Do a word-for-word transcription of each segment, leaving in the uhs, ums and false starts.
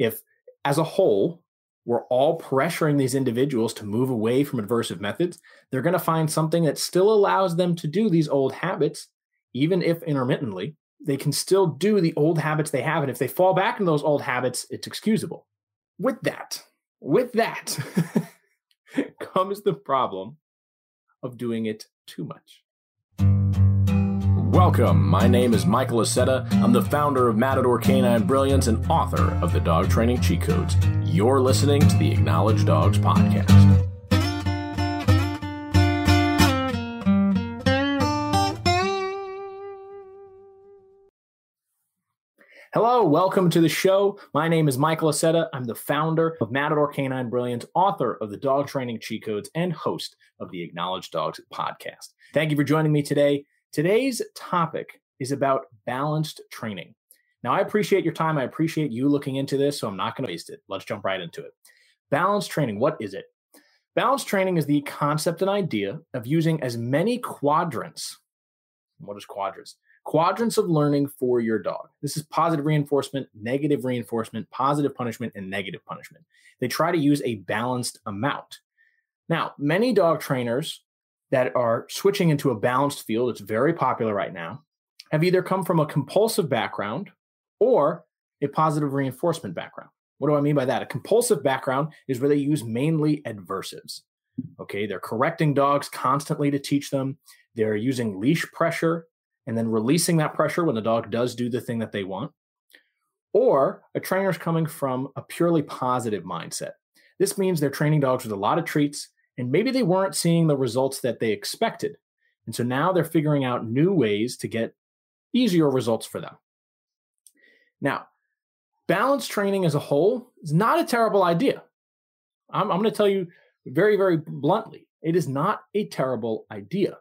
if as a whole, we're all pressuring these individuals to move away from aversive methods, they're going to find something that still allows them to do these old habits, even if intermittently. They can still do the old habits they have. And if they fall back into those old habits, it's excusable. With that, with that comes the problem of doing it too much. Welcome. My name is Michael Assetta. I'm the founder of Matador Canine Brilliance and author of the Dog Training Cheat Codes. You're listening to the Acknowledged Dogs podcast. Hello, welcome to the show. My name is Michael Assetta. I'm the founder of Matador Canine Brilliance, author of the Dog Training Cheat Codes, and host of the Acknowledged Dogs podcast. Thank you for joining me today. Today's topic is about balanced training. Now, I appreciate your time. I appreciate you looking into this, so I'm not going to waste it. Let's jump right into it. Balanced training, what is it? Balanced training is the concept and idea of using as many quadrants. What is quadrants? Quadrants of learning for your dog. This is positive reinforcement, negative reinforcement, positive punishment, and negative punishment. They try to use a balanced amount. Now, many dog trainers that are switching into a balanced field, it's very popular right now, have either come from a compulsive background or a positive reinforcement background. What do I mean by that? A compulsive background is where they use mainly adversives. Okay, they're correcting dogs constantly to teach them. They're using leash pressure and then releasing that pressure when the dog does do the thing that they want. Or a trainer's coming from a purely positive mindset. This means they're training dogs with a lot of treats, and maybe they weren't seeing the results that they expected. And so now they're figuring out new ways to get easier results for them. Now, balanced training as a whole is not a terrible idea. I'm, I'm going to tell you very, very bluntly, it is not a terrible idea.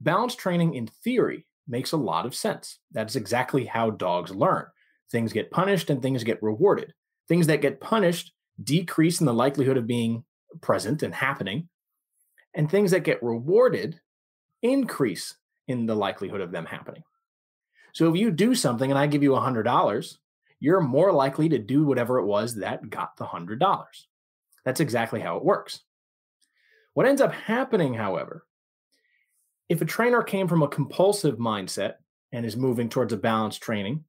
Balanced training in theory makes a lot of sense. That's exactly how dogs learn. Things get punished and things get rewarded. Things that get punished decrease in the likelihood of being present and happening, and things that get rewarded increase in the likelihood of them happening. So if you do something and I give you one hundred dollars, you're more likely to do whatever it was that got the one hundred dollars. That's exactly how it works. What ends up happening, however, if a trainer came from a compulsive mindset and is moving towards a balanced training,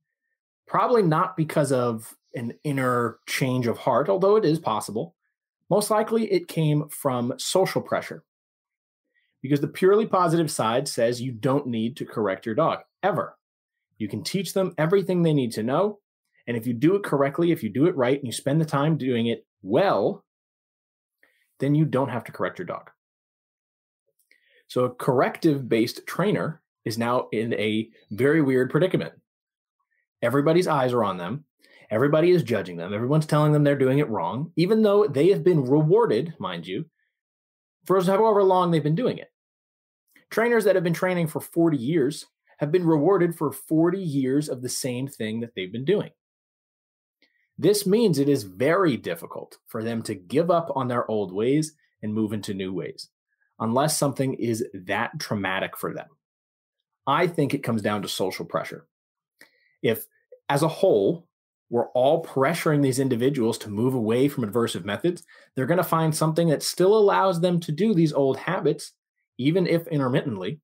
probably not because of an inner change of heart, although it is possible, most likely it came from social pressure. Because the purely positive side says you don't need to correct your dog, ever. You can teach them everything they need to know. And if you do it correctly, if you do it right, and you spend the time doing it well, then you don't have to correct your dog. So a corrective-based trainer is now in a very weird predicament. Everybody's eyes are on them. Everybody is judging them. Everyone's telling them they're doing it wrong, even though they have been rewarded, mind you, for however long they've been doing it. Trainers that have been training for forty years have been rewarded for forty years of the same thing that they've been doing. This means it is very difficult for them to give up on their old ways and move into new ways, unless something is that traumatic for them. I think it comes down to social pressure. If, as a whole, we're all pressuring these individuals to move away from aversive methods, they're going to find something that still allows them to do these old habits, even if intermittently,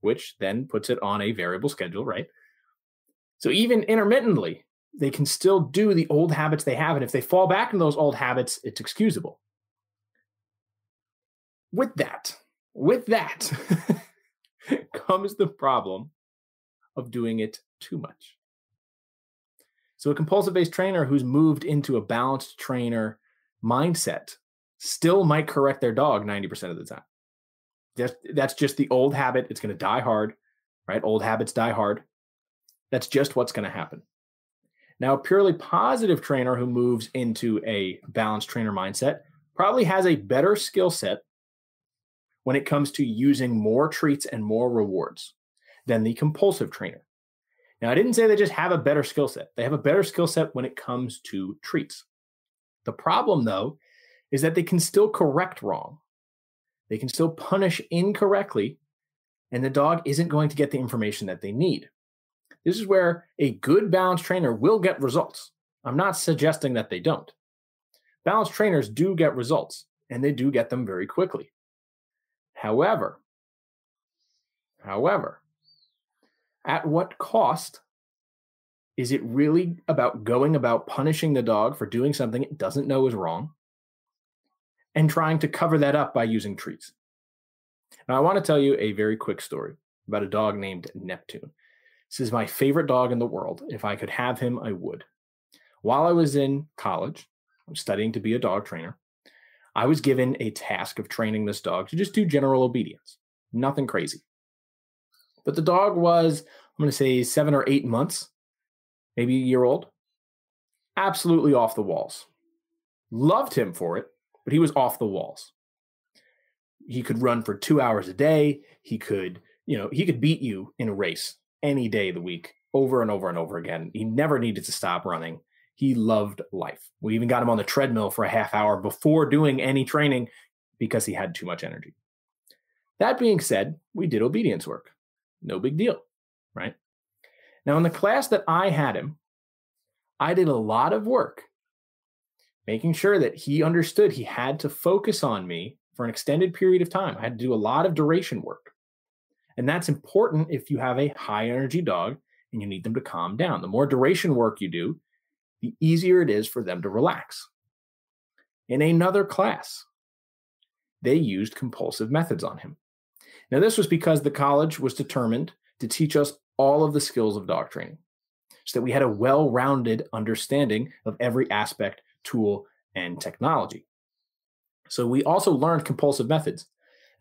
which then puts it on a variable schedule, right? So even intermittently, they can still do the old habits they have. And if they fall back into those old habits, it's excusable. With that, with that comes the problem of doing it too much. So a compulsive-based trainer who's moved into a balanced trainer mindset still might correct their dog ninety percent of the time. That's, that's just the old habit. It's going to die hard, right? Old habits die hard. That's just what's going to happen. Now, a purely positive trainer who moves into a balanced trainer mindset probably has a better skill set when it comes to using more treats and more rewards than the compulsive trainer. Now, I didn't say they just have a better skill set. They have a better skill set when it comes to treats. The problem, though, is that they can still correct wrong. They can still punish incorrectly, and the dog isn't going to get the information that they need. This is where a good balanced trainer will get results. I'm not suggesting that they don't. Balanced trainers do get results, and they do get them very quickly. However, however, at what cost is it really about going about punishing the dog for doing something it doesn't know is wrong and trying to cover that up by using treats? Now, I want to tell you a very quick story about a dog named Neptune. This is my favorite dog in the world. If I could have him, I would. While I was in college, I was studying to be a dog trainer. I was given a task of training this dog to just do general obedience. Nothing crazy. But the dog was, I'm going to say, seven or eight months, maybe a year old. Absolutely off the walls. Loved him for it, but he was off the walls. He could run for two hours a day. He could, you know, he could beat you in a race any day of the week, over and over and over again. He never needed to stop running. He loved life. We even got him on the treadmill for a half hour before doing any training because he had too much energy. That being said, we did obedience work. No big deal, right? Now, in the class that I had him, I did a lot of work making sure that he understood he had to focus on me for an extended period of time. I had to do a lot of duration work. And that's important if you have a high energy dog and you need them to calm down. The more duration work you do, the easier it is for them to relax. In another class, they used compulsive methods on him. Now, this was because the college was determined to teach us all of the skills of dog training so that we had a well-rounded understanding of every aspect, tool, and technology. So we also learned compulsive methods,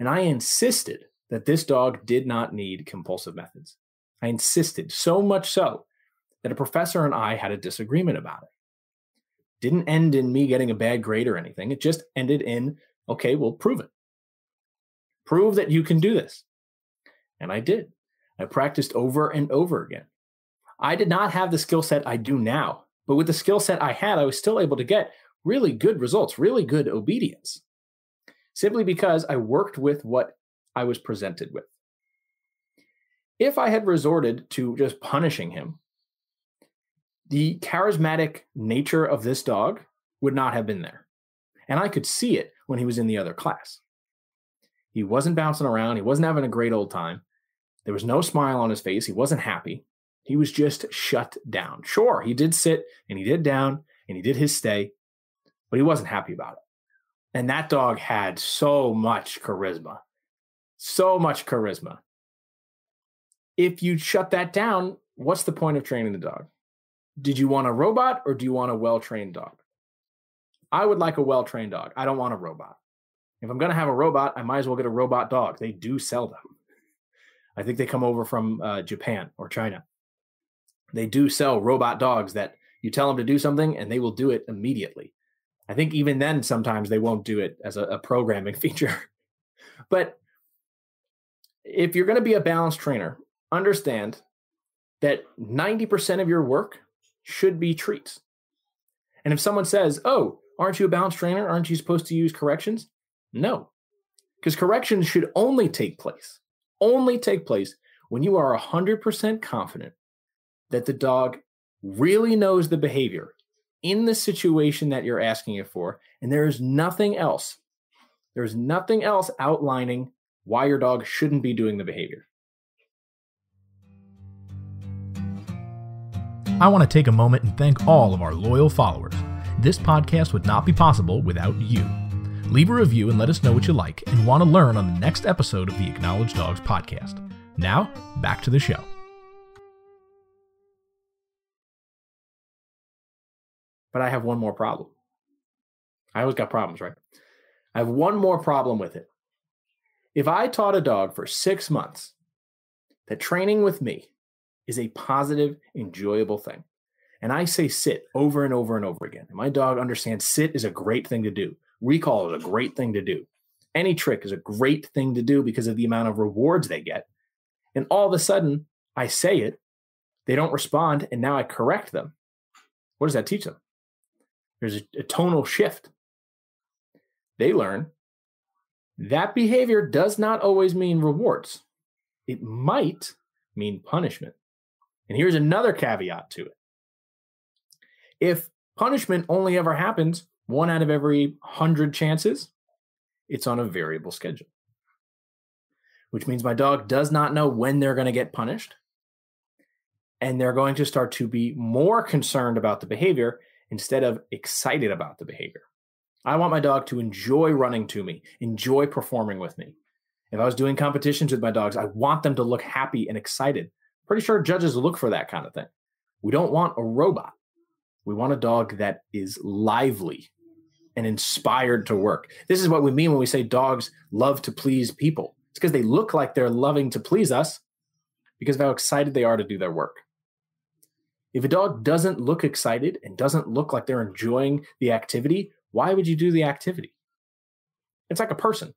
and I insisted that this dog did not need compulsive methods. I insisted so much so that a professor and I had a disagreement about it. Didn't end in me getting a bad grade or anything. It just ended in, okay, well, prove it. Prove that you can do this. And I did. I practiced over and over again. I did not have the skill set I do now, but with the skill set I had, I was still able to get really good results, really good obedience, simply because I worked with what I was presented with. If I had resorted to just punishing him, the charismatic nature of this dog would not have been there. And I could see it when he was in the other class. He wasn't bouncing around. He wasn't having a great old time. There was no smile on his face. He wasn't happy. He was just shut down. Sure, he did sit and he did down and he did his stay, but he wasn't happy about it. And that dog had so much charisma, so much charisma. If you shut that down, what's the point of training the dog? Did you want a robot or do you want a well-trained dog? I would like a well-trained dog. I don't want a robot. If I'm going to have a robot, I might as well get a robot dog. They do sell them. I think they come over from uh, Japan or China. They do sell robot dogs that you tell them to do something and they will do it immediately. I think even then, sometimes they won't do it as a, a programming feature. But if you're going to be a balanced trainer, understand that ninety percent of your work should be treats. And if someone says, oh, aren't you a balanced trainer? Aren't you supposed to use corrections? No, because corrections should only take place, only take place when you are one hundred percent confident that the dog really knows the behavior in the situation that you're asking it for. And there is nothing else. There is nothing else outlining why your dog shouldn't be doing the behavior. I want to take a moment and thank all of our loyal followers. This podcast would not be possible without you. Leave a review and let us know what you like and want to learn on the next episode of the Acknowledged Dogs podcast. Now, back to the show. But I have one more problem. I always got problems, right? I have one more problem with it. If I taught a dog for six months that training with me is a positive, enjoyable thing, and I say sit over and over and over again, and my dog understands sit is a great thing to do. Recall is a great thing to do. Any trick is a great thing to do because of the amount of rewards they get. And all of a sudden, I say it, they don't respond, and now I correct them. What does that teach them? There's a, a tonal shift. They learn that behavior does not always mean rewards. It might mean punishment. And here's another caveat to it. If Punishment only ever happens one out of every hundred chances. It's on a variable schedule, which means my dog does not know when they're going to get punished. And they're going to start to be more concerned about the behavior instead of excited about the behavior. I want my dog to enjoy running to me, enjoy performing with me. If I was doing competitions with my dogs, I want them to look happy and excited. Pretty sure judges look for that kind of thing. We don't want a robot. We want a dog that is lively and inspired to work. This is what we mean when we say dogs love to please people. It's because they look like they're loving to please us because of how excited they are to do their work. If a dog doesn't look excited and doesn't look like they're enjoying the activity, why would you do the activity? It's like a person.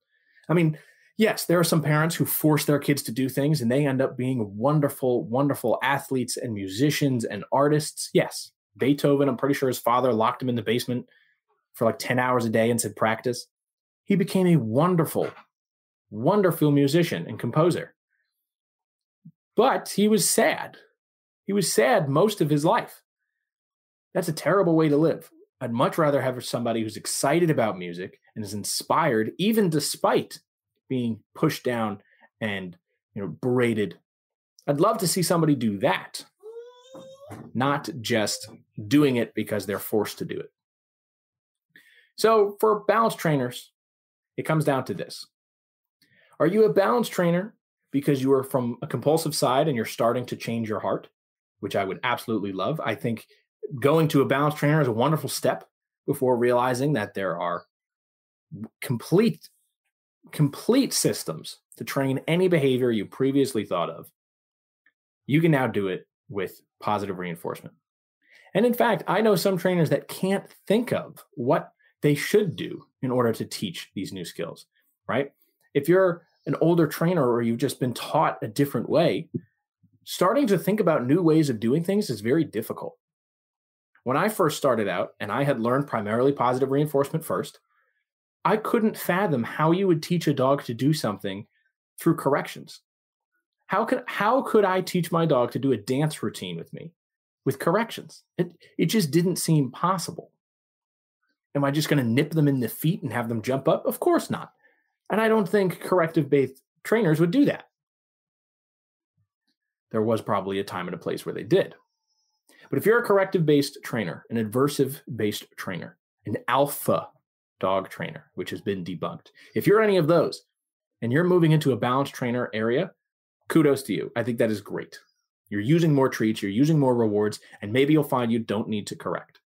I mean, yes, there are some parents who force their kids to do things and they end up being wonderful, wonderful athletes and musicians and artists. Yes, Beethoven, I'm pretty sure his father locked him in the basement for like ten hours a day and said practice. He became a wonderful, wonderful musician and composer. But he was sad. He was sad most of his life. That's a terrible way to live. I'd much rather have somebody who's excited about music and is inspired, even despite being pushed down and, you know, berated. I'd love to see somebody do that, not just doing it because they're forced to do it. So for balance trainers, it comes down to this. Are you a balance trainer because you are from a compulsive side and you're starting to change your heart, which I would absolutely love? I think going to a balance trainer is a wonderful step before realizing that there are complete, complete systems to train any behavior you previously thought of. You can now do it with positive reinforcement. And in fact, I know some trainers that can't think of what they should do in order to teach these new skills, right? If you're an older trainer or you've just been taught a different way, starting to think about new ways of doing things is very difficult. When I first started out and I had learned primarily positive reinforcement first, I couldn't fathom how you would teach a dog to do something through corrections. How could how could I teach my dog to do a dance routine with me with corrections? It, it just didn't seem possible. Am I just going to nip them in the feet and have them jump up? Of course not. And I don't think corrective-based trainers would do that. There was probably a time and a place where they did. But if you're a corrective-based trainer, an aversive-based trainer, an alpha dog trainer, which has been debunked, if you're any of those and you're moving into a balanced trainer area, kudos to you. I think that is great. You're using more treats, you're using more rewards, and maybe you'll find you don't need to correct.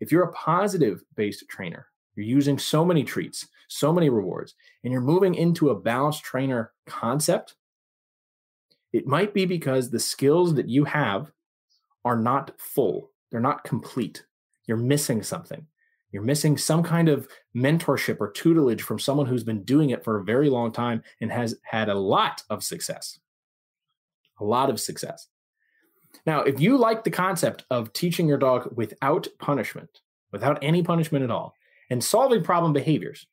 If you're a positive-based trainer, you're using so many treats, so many rewards, and you're moving into a balanced trainer concept, it might be because the skills that you have are not full. They're not complete. You're missing something. You're missing some kind of mentorship or tutelage from someone who's been doing it for a very long time and has had a lot of success. A lot of success. Now, if you like the concept of teaching your dog without punishment, without any punishment at all, and solving problem behaviors,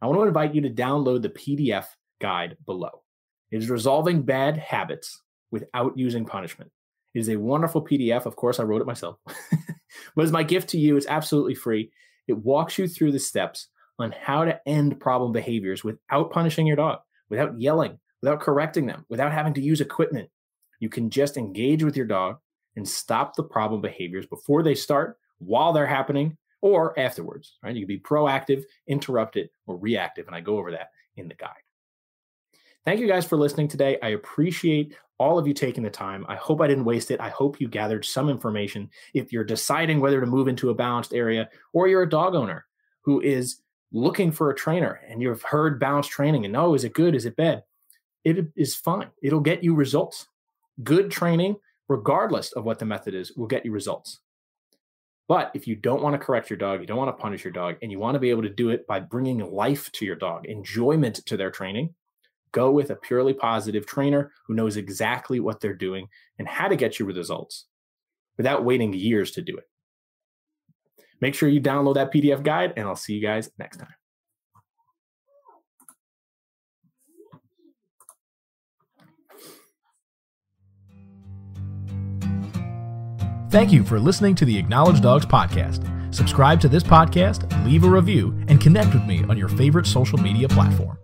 I want to invite you to download the P D F guide below. It is Resolving Bad Habits Without Using Punishment. It is a wonderful P D F. Of course, I wrote it myself. But it's my gift to you. It's absolutely free. It walks you through the steps on how to end problem behaviors without punishing your dog, without yelling, without correcting them, without having to use equipment. You can just engage with your dog and stop the problem behaviors before they start, while they're happening, or afterwards, right? You can be proactive, interrupted, or reactive, and I go over that in the guide. Thank you guys for listening today. I appreciate all of you taking the time. I hope I didn't waste it. I hope you gathered some information. If you're deciding whether to move into a balanced area, or you're a dog owner who is looking for a trainer and you've heard balanced training and, oh, is it good? Is it bad? It is fine. It'll get you results. Good training, regardless of what the method is, will get you results. But if you don't want to correct your dog, you don't want to punish your dog, and you want to be able to do it by bringing life to your dog, enjoyment to their training, go with a purely positive trainer who knows exactly what they're doing and how to get you results without waiting years to do it. Make sure you download that P D F guide, and I'll see you guys next time. Thank you for listening to the Acknowledged Dogs podcast. Subscribe to this podcast, leave a review, and connect with me on your favorite social media platform.